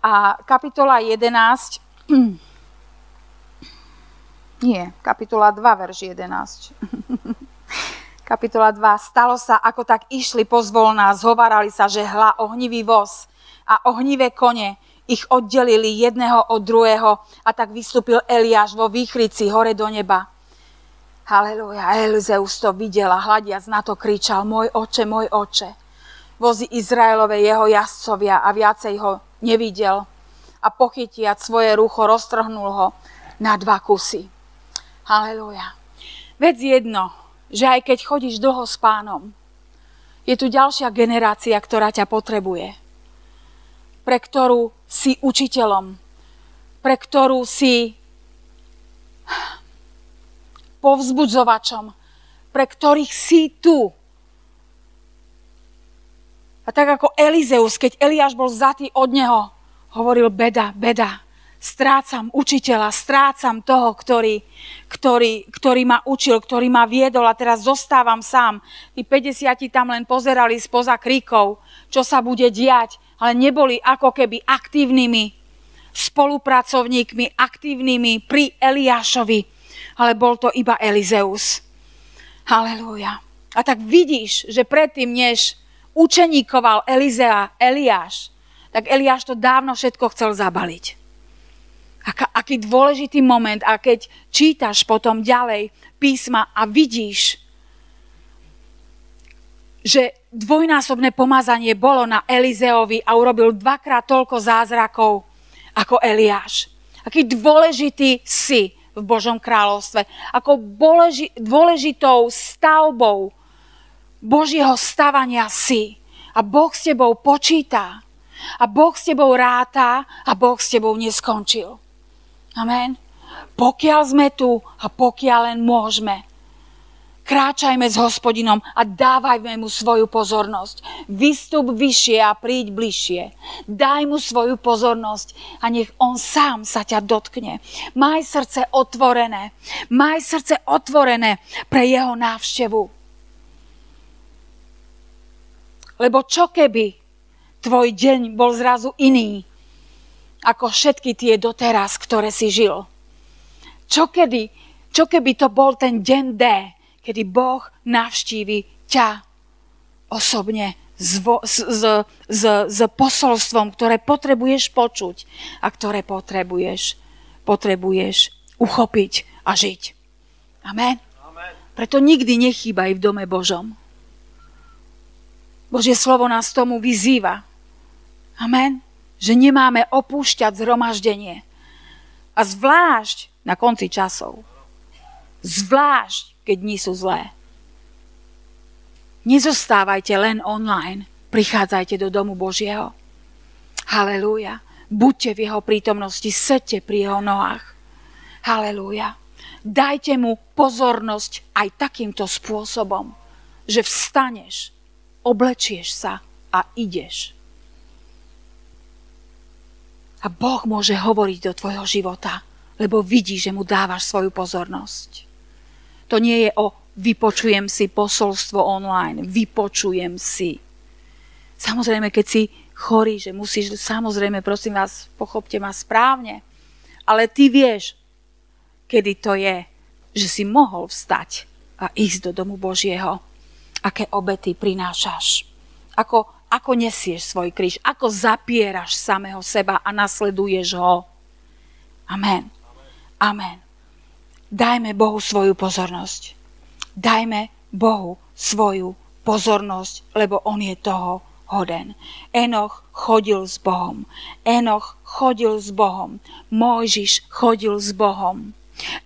A kapitola 11, nie, kapitola 2, verš 11. Kapitola 2, stalo sa, ako tak išli pozvolná, zhovárali sa, že hľa ohnivý voz a ohnivé kone ich oddelili jedného od druhého a tak vystúpil Eliáš vo výchrici hore do neba. Halelúja, Elizeus to videl a hľadiac na to kričal, môj oče, vozy Izraelove jeho jazdcovia a viacej ho nevidel a pochytiac svoje rucho roztrhnul ho na dva kusy. Halelúja. Vec jedno, že aj keď chodíš dlho s Pánom, je tu ďalšia generácia, ktorá ťa potrebuje, pre ktorú si učiteľom, pre ktorú si povzbudzovačom, pre ktorých si tu. A tak ako Elizeus, keď Eliáš bol vzatý od neho, hovoril beda, strácam učiteľa, strácam toho, ktorý ma učil, ktorý ma viedol a teraz zostávam sám. Tí 50 tam len pozerali spoza kríkov, čo sa bude diať, ale neboli ako keby aktívnymi spolupracovníkmi, aktívnymi pri Eliášovi. Ale bol to iba Elizeus. Halelúja. A tak vidíš, že predtým, než učeníkoval Eliáš, tak Eliáš to dávno všetko chcel zabaliť. Aký dôležitý moment. A keď čítaš potom ďalej písma a vidíš, že dvojnásobné pomazanie bolo na Elizeovi a urobil dvakrát toľko zázrakov ako Eliáš. Aký dôležitý si v Božom kráľovstve. Ako dôležitou stavbou Božieho stavania si. A Boh s tebou počíta. A Boh s tebou ráta. A Boh s tebou neskončil. Amen. Pokiaľ sme tu a pokiaľ len môžeme, kráčajme s Hospodinom a dávajme mu svoju pozornosť. Vystup vyššie a príď bližšie. Daj mu svoju pozornosť a nech on sám sa ťa dotkne. Maj srdce otvorené. Maj srdce otvorené pre jeho návštevu. Lebo čo keby tvoj deň bol zrazu iný ako všetky tie doteraz, ktoré si žil. Čo keby to bol ten deň D, kedy Boh navštívi ťa osobne s posolstvom, ktoré potrebuješ počuť a ktoré potrebuješ uchopiť a žiť. Amen. Amen. Preto nikdy nechýbaj v dome Božom. Božie slovo nás tomu vyzýva. Amen. Že nemáme opúšťať zhromaždenie. A zvlášť na konci časov. Zvlášť, keď dni sú zlé. Nezostávajte len online. Prichádzajte do domu Božieho. Halelúja. Buďte v jeho prítomnosti. Sedte pri jeho nohách. Halelúja. Dajte mu pozornosť aj takýmto spôsobom, že vstaneš, oblečieš sa a ideš. A Boh môže hovoriť do tvojho života, lebo vidí, že mu dávaš svoju pozornosť. To nie je o vypočujem si posolstvo online, vypočujem si. Samozrejme, keď si chorý, že musíš, samozrejme, prosím vás, pochopte ma správne, ale ty vieš, kedy to je, že si mohol vstať a ísť do domu Božieho. Aké obety prinášaš. Ako nesieš svoj kríž, ako zapieraš samého seba a nasleduješ ho. Amen. Amen. Dajme Bohu svoju pozornosť. Dajme Bohu svoju pozornosť, lebo on je toho hoden. Enoch chodil s Bohom. Enoch chodil s Bohom. Mojžiš chodil s Bohom.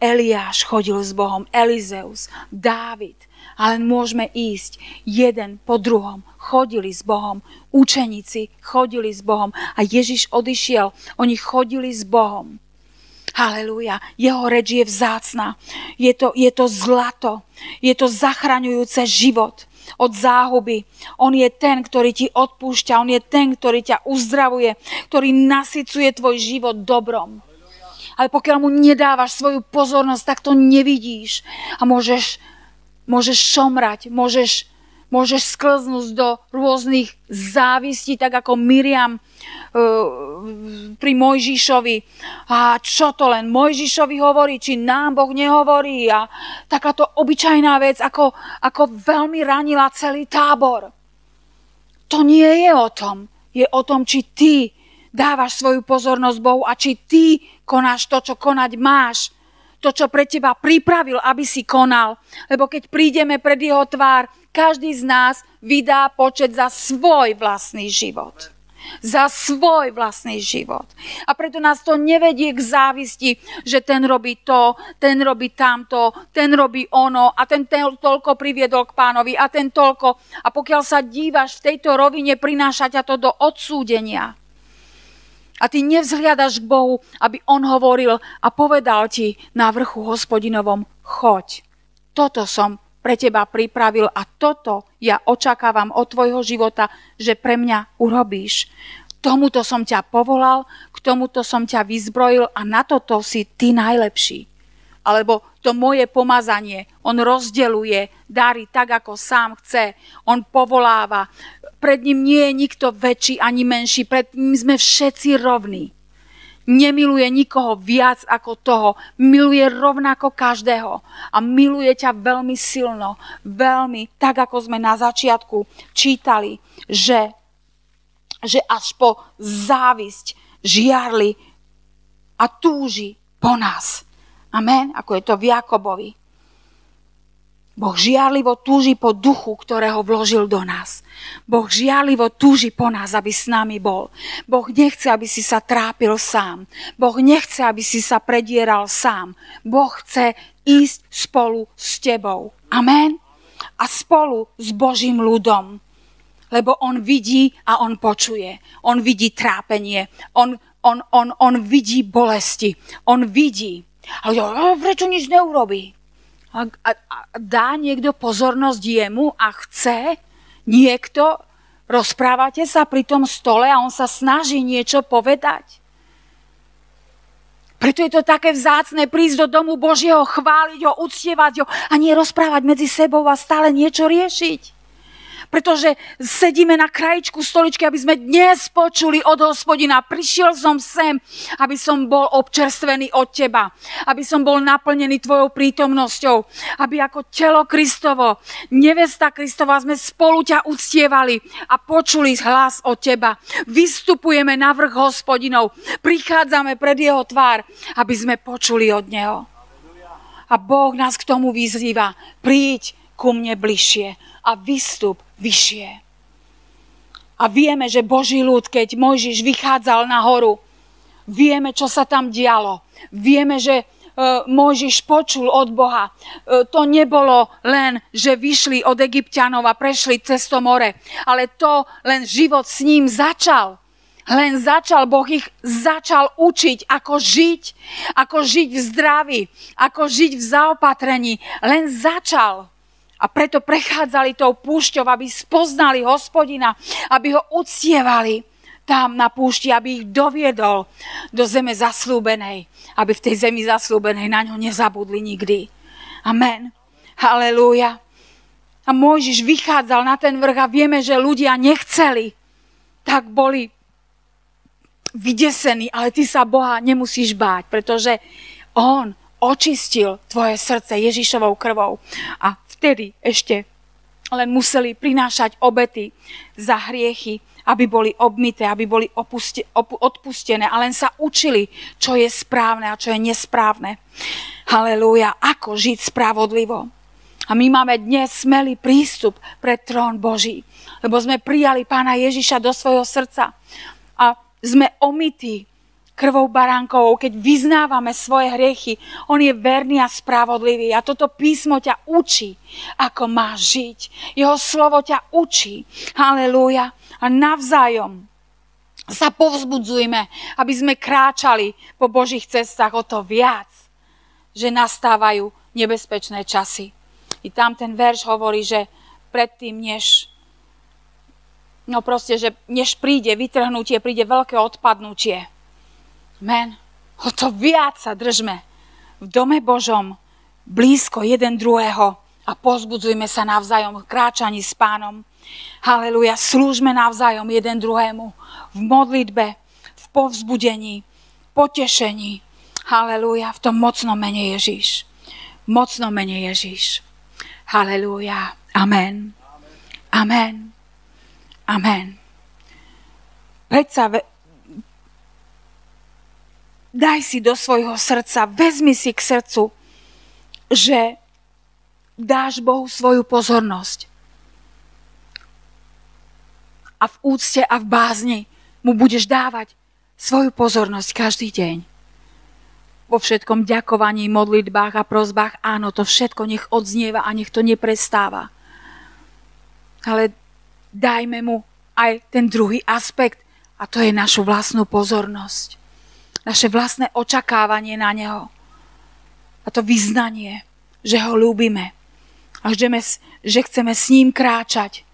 Eliáš chodil s Bohom. Elizeus, Dávid. Ale môžeme ísť jeden po druhom. Chodili s Bohom. Učeníci chodili s Bohom. A Ježiš odišiel. Oni chodili s Bohom. Halelúja. Jeho reč je vzácna. Je to zlato. Je to zachraňujúce život od záhuby. On je ten, ktorý ti odpúšťa. On je ten, ktorý ťa uzdravuje. Ktorý nasycuje tvoj život dobrom. Ale pokiaľ mu nedávaš svoju pozornosť, tak to nevidíš. A môžeš šomrať, môžeš sklznúť do rôznych závistí, tak ako Miriam pri Mojžišovi. A čo to len Mojžišovi hovorí, či nám Boh nehovorí. A takáto obyčajná vec, ako veľmi ranila celý tábor. To nie je o tom. Je o tom, či ty dávaš svoju pozornosť Bohu a či ty konáš to, čo konať máš. To, čo pre teba pripravil, aby si konal. Lebo keď prídeme pred jeho tvár, každý z nás vydá počet za svoj vlastný život. Za svoj vlastný život. A preto nás to nevedie k závisti, že ten robí to, ten robí tamto, ten robí ono a ten toľko priviedol k pánovi a ten toľko. A pokiaľ sa dívaš v tejto rovine, prináša ťa to do odsúdenia. A ty nevzhliadaš k Bohu, aby on hovoril a povedal ti na vrchu Hospodinovom, choď. Toto som pre teba pripravil a toto ja očakávam od tvojho života, že pre mňa urobíš. Tomuto som ťa povolal, k tomuto som ťa vyzbrojil a na toto si ty najlepší. Alebo to moje pomazanie, on rozdeľuje dary tak, ako sám chce. On povoláva. Pred ním nie je nikto väčší ani menší. Pred ním sme všetci rovní. Nemiluje nikoho viac ako toho. Miluje rovnako každého. A miluje ťa veľmi silno. Veľmi, tak ako sme na začiatku čítali, že až po závisť žiarli a túži po nás. Amen, ako je to v Jakobovi. Boh žiarlivo túži po duchu, ktorého vložil do nás. Boh žiarlivo túži po nás, aby s nami bol. Boh nechce, aby si sa trápil sám. Boh nechce, aby si sa predieral sám. Boh chce ísť spolu s tebou. Amen. A spolu s Božím ľudom. Lebo on vidí a on počuje. On vidí trápenie. On vidí bolesti. On vidí. A ľudia, prečo nič neurobí? A dá niekto pozornosť jemu a chce niekto, rozprávate sa pri tom stole a on sa snaží niečo povedať. Preto je to také vzácne prísť do domu Božieho, chváliť ho, uctievať ho a nie rozprávať medzi sebou a stále niečo riešiť. Pretože sedíme na krajičku stoličky, aby sme dnes počuli od Hospodina. Prišiel som sem, aby som bol občerstvený od teba. Aby som bol naplnený tvojou prítomnosťou. Aby ako telo Kristovo, nevesta Kristova sme spolu ťa uctievali a počuli hlas od teba. Vystupujeme na vrch Hospodinov. Prichádzame pred jeho tvár, aby sme počuli od neho. A Boh nás k tomu vyzýva. Príď ku mne bližšie a vystup vyššie. A vieme, že Boží ľud, keď Mojžiš vychádzal na horu, vieme, čo sa tam dialo. Vieme, že Mojžiš počul od Boha. To nebolo len, že vyšli od Egypťanov a prešli cez to more, ale to len život s ním začal. Len začal, Boh ich začal učiť, ako žiť v zdraví, ako žiť v zaopatrení. Len začal. A preto prechádzali tou púšťou, aby spoznali Hospodina, aby ho uctievali tam na púšti, aby ich doviedol do zeme zaslúbenej, aby v tej zemi zaslúbenej na ňo nezabudli nikdy. Amen. Halelúja. A Mojžiš vychádzal na ten vrch a vieme, že ľudia nechceli, tak boli vydesení, ale ty sa Boha nemusíš báť, pretože on očistil tvoje srdce Ježišovou krvou a vtedy ešte len museli prinášať obety za hriechy, aby boli obmyté, aby boli odpustené a len sa učili, čo je správne a čo je nesprávne. Halelúja, ako žiť spravodlivo. A my máme dnes smelý prístup pred trón Boží, lebo sme prijali Pána Ježiša do svojho srdca a sme omytí krvou baránkovou, keď vyznávame svoje hriechy. On je verný a spravodlivý a toto písmo ťa učí, ako máš žiť. Jeho slovo ťa učí. Halelúja. A navzájom sa povzbudzujme, aby sme kráčali po Božích cestách o to viac, že nastávajú nebezpečné časy. I tam ten verš hovorí, že predtým, než príde vytrhnutie, príde veľké odpadnutie. Amen. O to viac sa držme v dome Božom blízko jeden druhého a pozbudzujme sa navzájom v kráčaní s Pánom. Halelúja, slúžme navzájom jeden druhému v modlitbe, v povzbudení, potešení. Halelúja, v tom mocnom mene Ježiš. Mocnom mene Ježiš. Halelúja. Amen. Amen. Amen. Daj si do svojho srdca, vezmi si k srdcu, že dáš Bohu svoju pozornosť. A v úcte a v bázni mu budeš dávať svoju pozornosť každý deň. Vo všetkom ďakovaní, modlitbách a prosbách, áno, to všetko nech odznieva a nech to neprestáva. Ale dajme mu aj ten druhý aspekt a to je našu vlastnú pozornosť. Naše vlastné očakávanie na neho. A to vyznanie, že ho ľúbime. A že chceme s ním kráčať.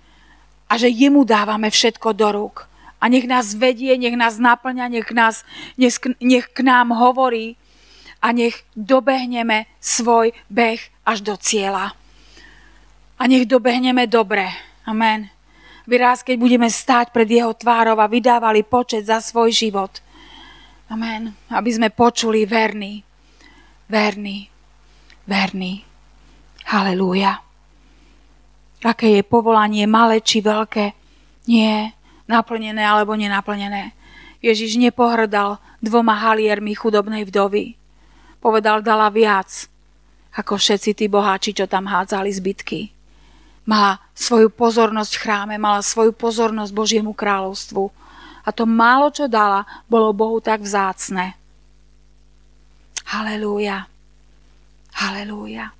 A že jemu dávame všetko do rúk. A nech nás vedie, nech nás naplňa, nech k nám hovorí. A nech dobehneme svoj beh až do cieľa. A nech dobehneme dobre. Amen. Vyraz, keď budeme stáť pred jeho tvárou a vydávali počet za svoj život. Amen. Aby sme počuli verný, verný, verný. Halelúja. Aké je povolanie, malé či veľké? Nie, naplnené alebo nenaplnené. Ježiš nepohrdal 2 haliermi chudobnej vdovy. Povedal, dala viac, ako všetci tí boháči, čo tam hádzali zbytky. Mala svoju pozornosť v chráme, mala svoju pozornosť Božiemu kráľovstvu. A to málo, čo dala, bolo Bohu tak vzácne. Halelúja. Halelúja.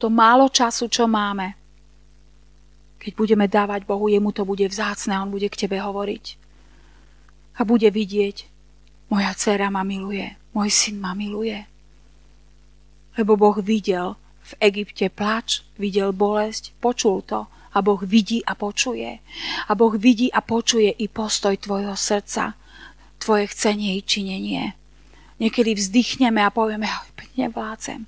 To málo času, čo máme, keď budeme dávať Bohu, jemu to bude vzácne, on bude k tebe hovoriť. A bude vidieť, moja dcéra ma miluje, môj syn ma miluje. Lebo Boh videl v Egypte plač, videl bolesť, počul to. A Boh vidí a počuje. A Boh vidí a počuje i postoj tvojho srdca, tvoje chcenie i činenie. Niekedy vzdychneme a povieme, nevládzem.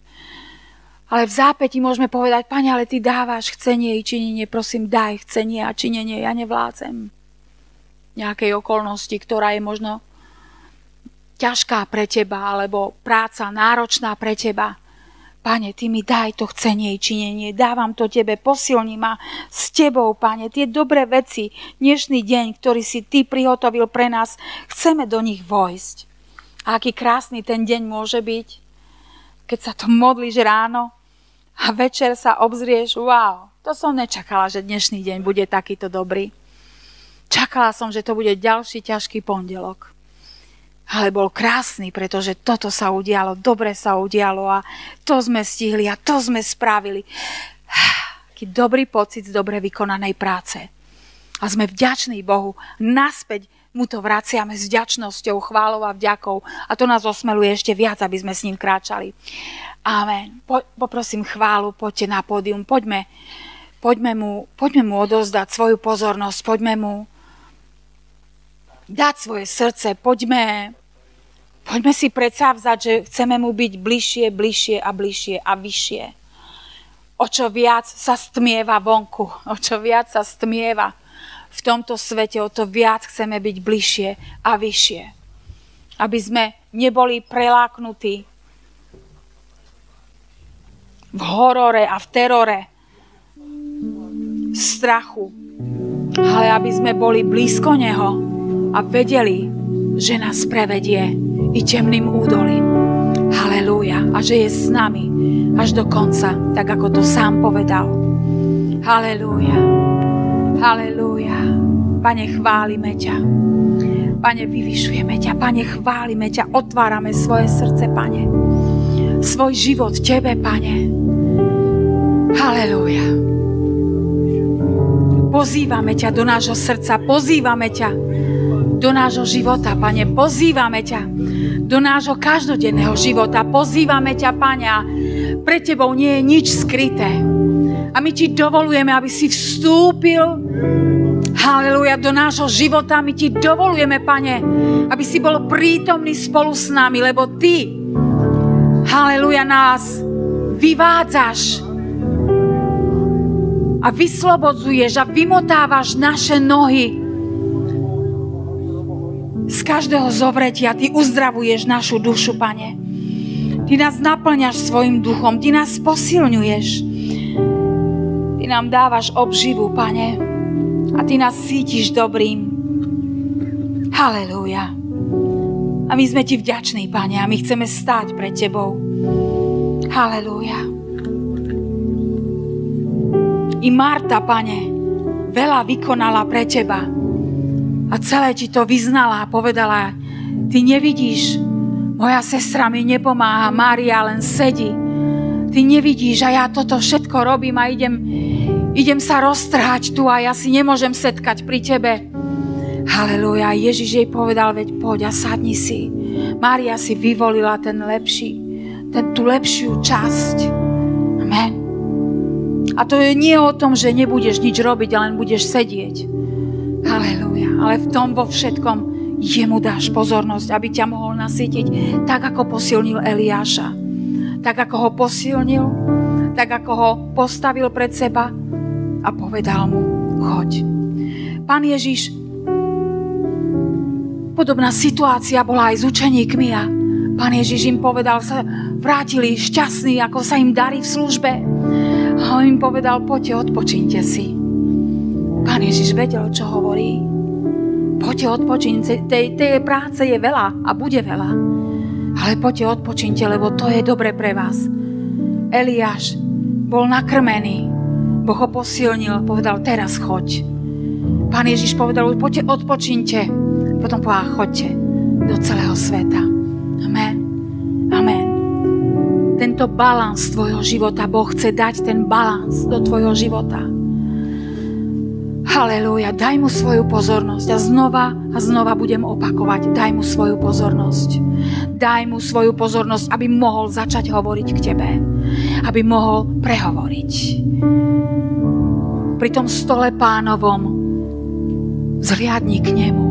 Ale v zápäti môžeme povedať, Pane, ale ty dávaš chcenie i činenie, prosím, daj chcenie a činenie, ja nevládzem. Nejakej okolnosti, ktorá je možno ťažká pre teba, alebo práca náročná pre teba. Pane, ty mi daj to chcenie i činenie, dávam to tebe, posilni ma s tebou, Pane. Tie dobré veci, dnešný deň, ktorý si ty prihotovil pre nás, chceme do nich vojsť. A aký krásny ten deň môže byť, keď sa to modlíš ráno a večer sa obzrieš, wow, to som nečakala, že dnešný deň bude takýto dobrý. Čakala som, že to bude ďalší ťažký pondelok. Ale bol krásny, pretože toto sa udialo, dobre sa udialo a to sme stihli a to sme spravili. Taký dobrý pocit z dobre vykonanej práce. A sme vďační Bohu. Naspäť mu to vraciame s vďačnosťou, chválou a vďakou. A to nás osmeluje ešte viac, aby sme s ním kráčali. Amen. Poprosím chválu, poďte na pódium, poďme mu odovzdať svoju pozornosť, poďme mu dať svoje srdce, poďme si predsavzať, že chceme mu byť bližšie, bližšie a bližšie a vyššie. O čo viac sa stmieva vonku, o čo viac sa stmieva v tomto svete, o to viac chceme byť bližšie a vyššie. Aby sme neboli preláknutí v horore a v terore, v strachu, ale aby sme boli blízko neho a vedeli, že nás prevedie i temným údolím. Halelúja. A že je s nami až do konca, tak ako to sám povedal. Halelúja. Halelúja. Pane, chválime ťa. Pane, vyvyšujeme ťa. Pane, chválime ťa. Otvárame svoje srdce, Pane. Svoj život tebe, Pane. Halelúja. Pozývame ťa do nášho srdca. Pozývame ťa do nášho života, Pane, pozývame ťa. Do nášho každodenného života pozývame ťa, Pane, a pred tebou nie je nič skryté. A my ti dovolujeme, aby si vstúpil, halleluja, do nášho života. My ti dovolujeme, Pane, aby si bol prítomný spolu s nami, lebo ty, halleluja, nás vyvádzaš a vyslobodzuješ a vymotávaš naše nohy z každého zovretia. Ty uzdravuješ našu dušu, Pane. Ty nás naplňaš svojim duchom. Ty nás posilňuješ. Ty nám dávaš obživu, Pane. A ty nás cítiš dobrým. Halelúja. A my sme ti vďační, Pane. A my chceme stáť pred tebou. Halelúja. I Marta, Pane, veľa vykonala pre teba. A celé ti to vyznala a povedala, ty nevidíš, moja sestra mi nepomáha, Mária len sedí. Ty nevidíš a ja toto všetko robím a idem sa roztrhať tu a ja si nemôžem setkať pri tebe. Halelúja, Ježiš jej povedal, veď poď a sadni si. Mária si vyvolila tú lepšiu časť. Amen. A to je nie o tom, že nebudeš nič robiť, len budeš sedieť. Halelúja. Ale v tom vo všetkom jemu dáš pozornosť, aby ťa mohol nasytiť tak, ako posilnil Eliáša. Tak, ako ho posilnil, tak, ako ho postavil pred seba a povedal mu, choď. Pán Ježiš, podobná situácia bola aj s učeníkmi a Pán Ježiš im povedal, sa vrátili šťastní, ako sa im darí v službe. A on im povedal, poďte, odpočíňte si. Pán Ježiš vedel, čo hovorí. Poďte odpočíňte, tej práce je veľa a bude veľa. Ale poďte odpočíňte, lebo to je dobre pre vás. Eliáš bol nakrmený. Boh ho posilnil, povedal, teraz choď. Pán Ježiš povedal, poďte odpočíňte. Potom povedal, choďte do celého sveta. Amen. Amen. Tento balans tvojho života, Boh chce dať ten balans do tvojho života. Halelúja, daj mu svoju pozornosť a znova budem opakovať, daj mu svoju pozornosť. Daj mu svoju pozornosť, aby mohol začať hovoriť k tebe, aby mohol prehovoriť. Pri tom stole pánovom zhliadni k nemu,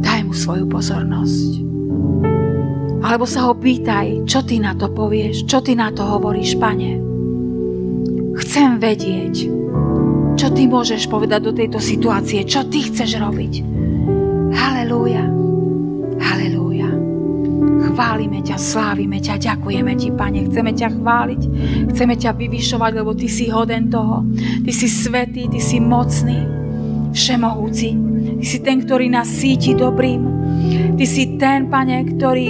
daj mu svoju pozornosť. Alebo sa ho pýtaj, čo ty na to povieš, čo ty na to hovoríš, Pane. Chcem vedieť, čo ty môžeš povedať do tejto situácie, čo ty chceš robiť. Halelúja, halelúja. Chválime ťa, slávime ťa, ďakujeme ti, Pane. Chceme ťa chváliť, chceme ťa vyvyšovať, lebo ty si hoden toho. Ty si svätý, ty si mocný, všemohúci. Ty si ten, ktorý nás síti dobrým. Ty si ten, Pane, ktorý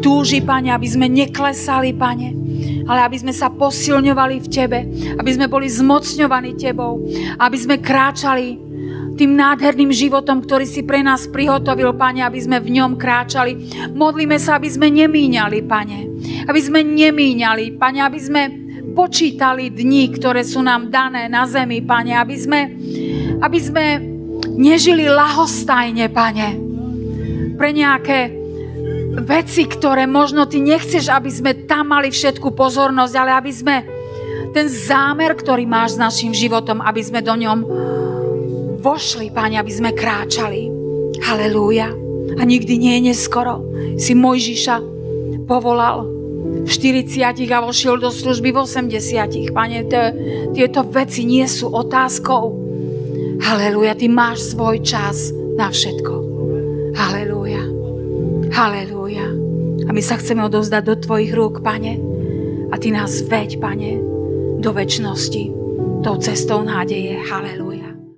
túži, Pane, aby sme neklesali, Pane, ale aby sme sa posilňovali v Tebe, aby sme boli zmocňovaní Tebou, aby sme kráčali tým nádherným životom, ktorý si pre nás prihotovil, Pane, aby sme v ňom kráčali. Modlíme sa, aby sme nemíňali, Pane, aby sme nemíňali, Pane, aby sme počítali dni, ktoré sú nám dané na zemi, Pane, aby sme nežili ľahostajne, Pane, pre nejaké veci, ktoré možno ty nechceš, aby sme tam mali všetku pozornosť, ale aby sme ten zámer, ktorý máš s našim životom, aby sme do ňom vošli, Pane, aby sme kráčali. Halelúja. A nikdy nie je neskoro. Si Mojžiša povolal v 40 a vošiel do služby v 80. Pane, tieto veci nie sú otázkou. Halelúja. Ty máš svoj čas na všetko. Halelúja. Halelúja. A my sa chceme odovzdať do Tvojich rúk, Pane. A Ty nás veď, Pane, do večnosti. Tou cestou nádeje. Halelúja.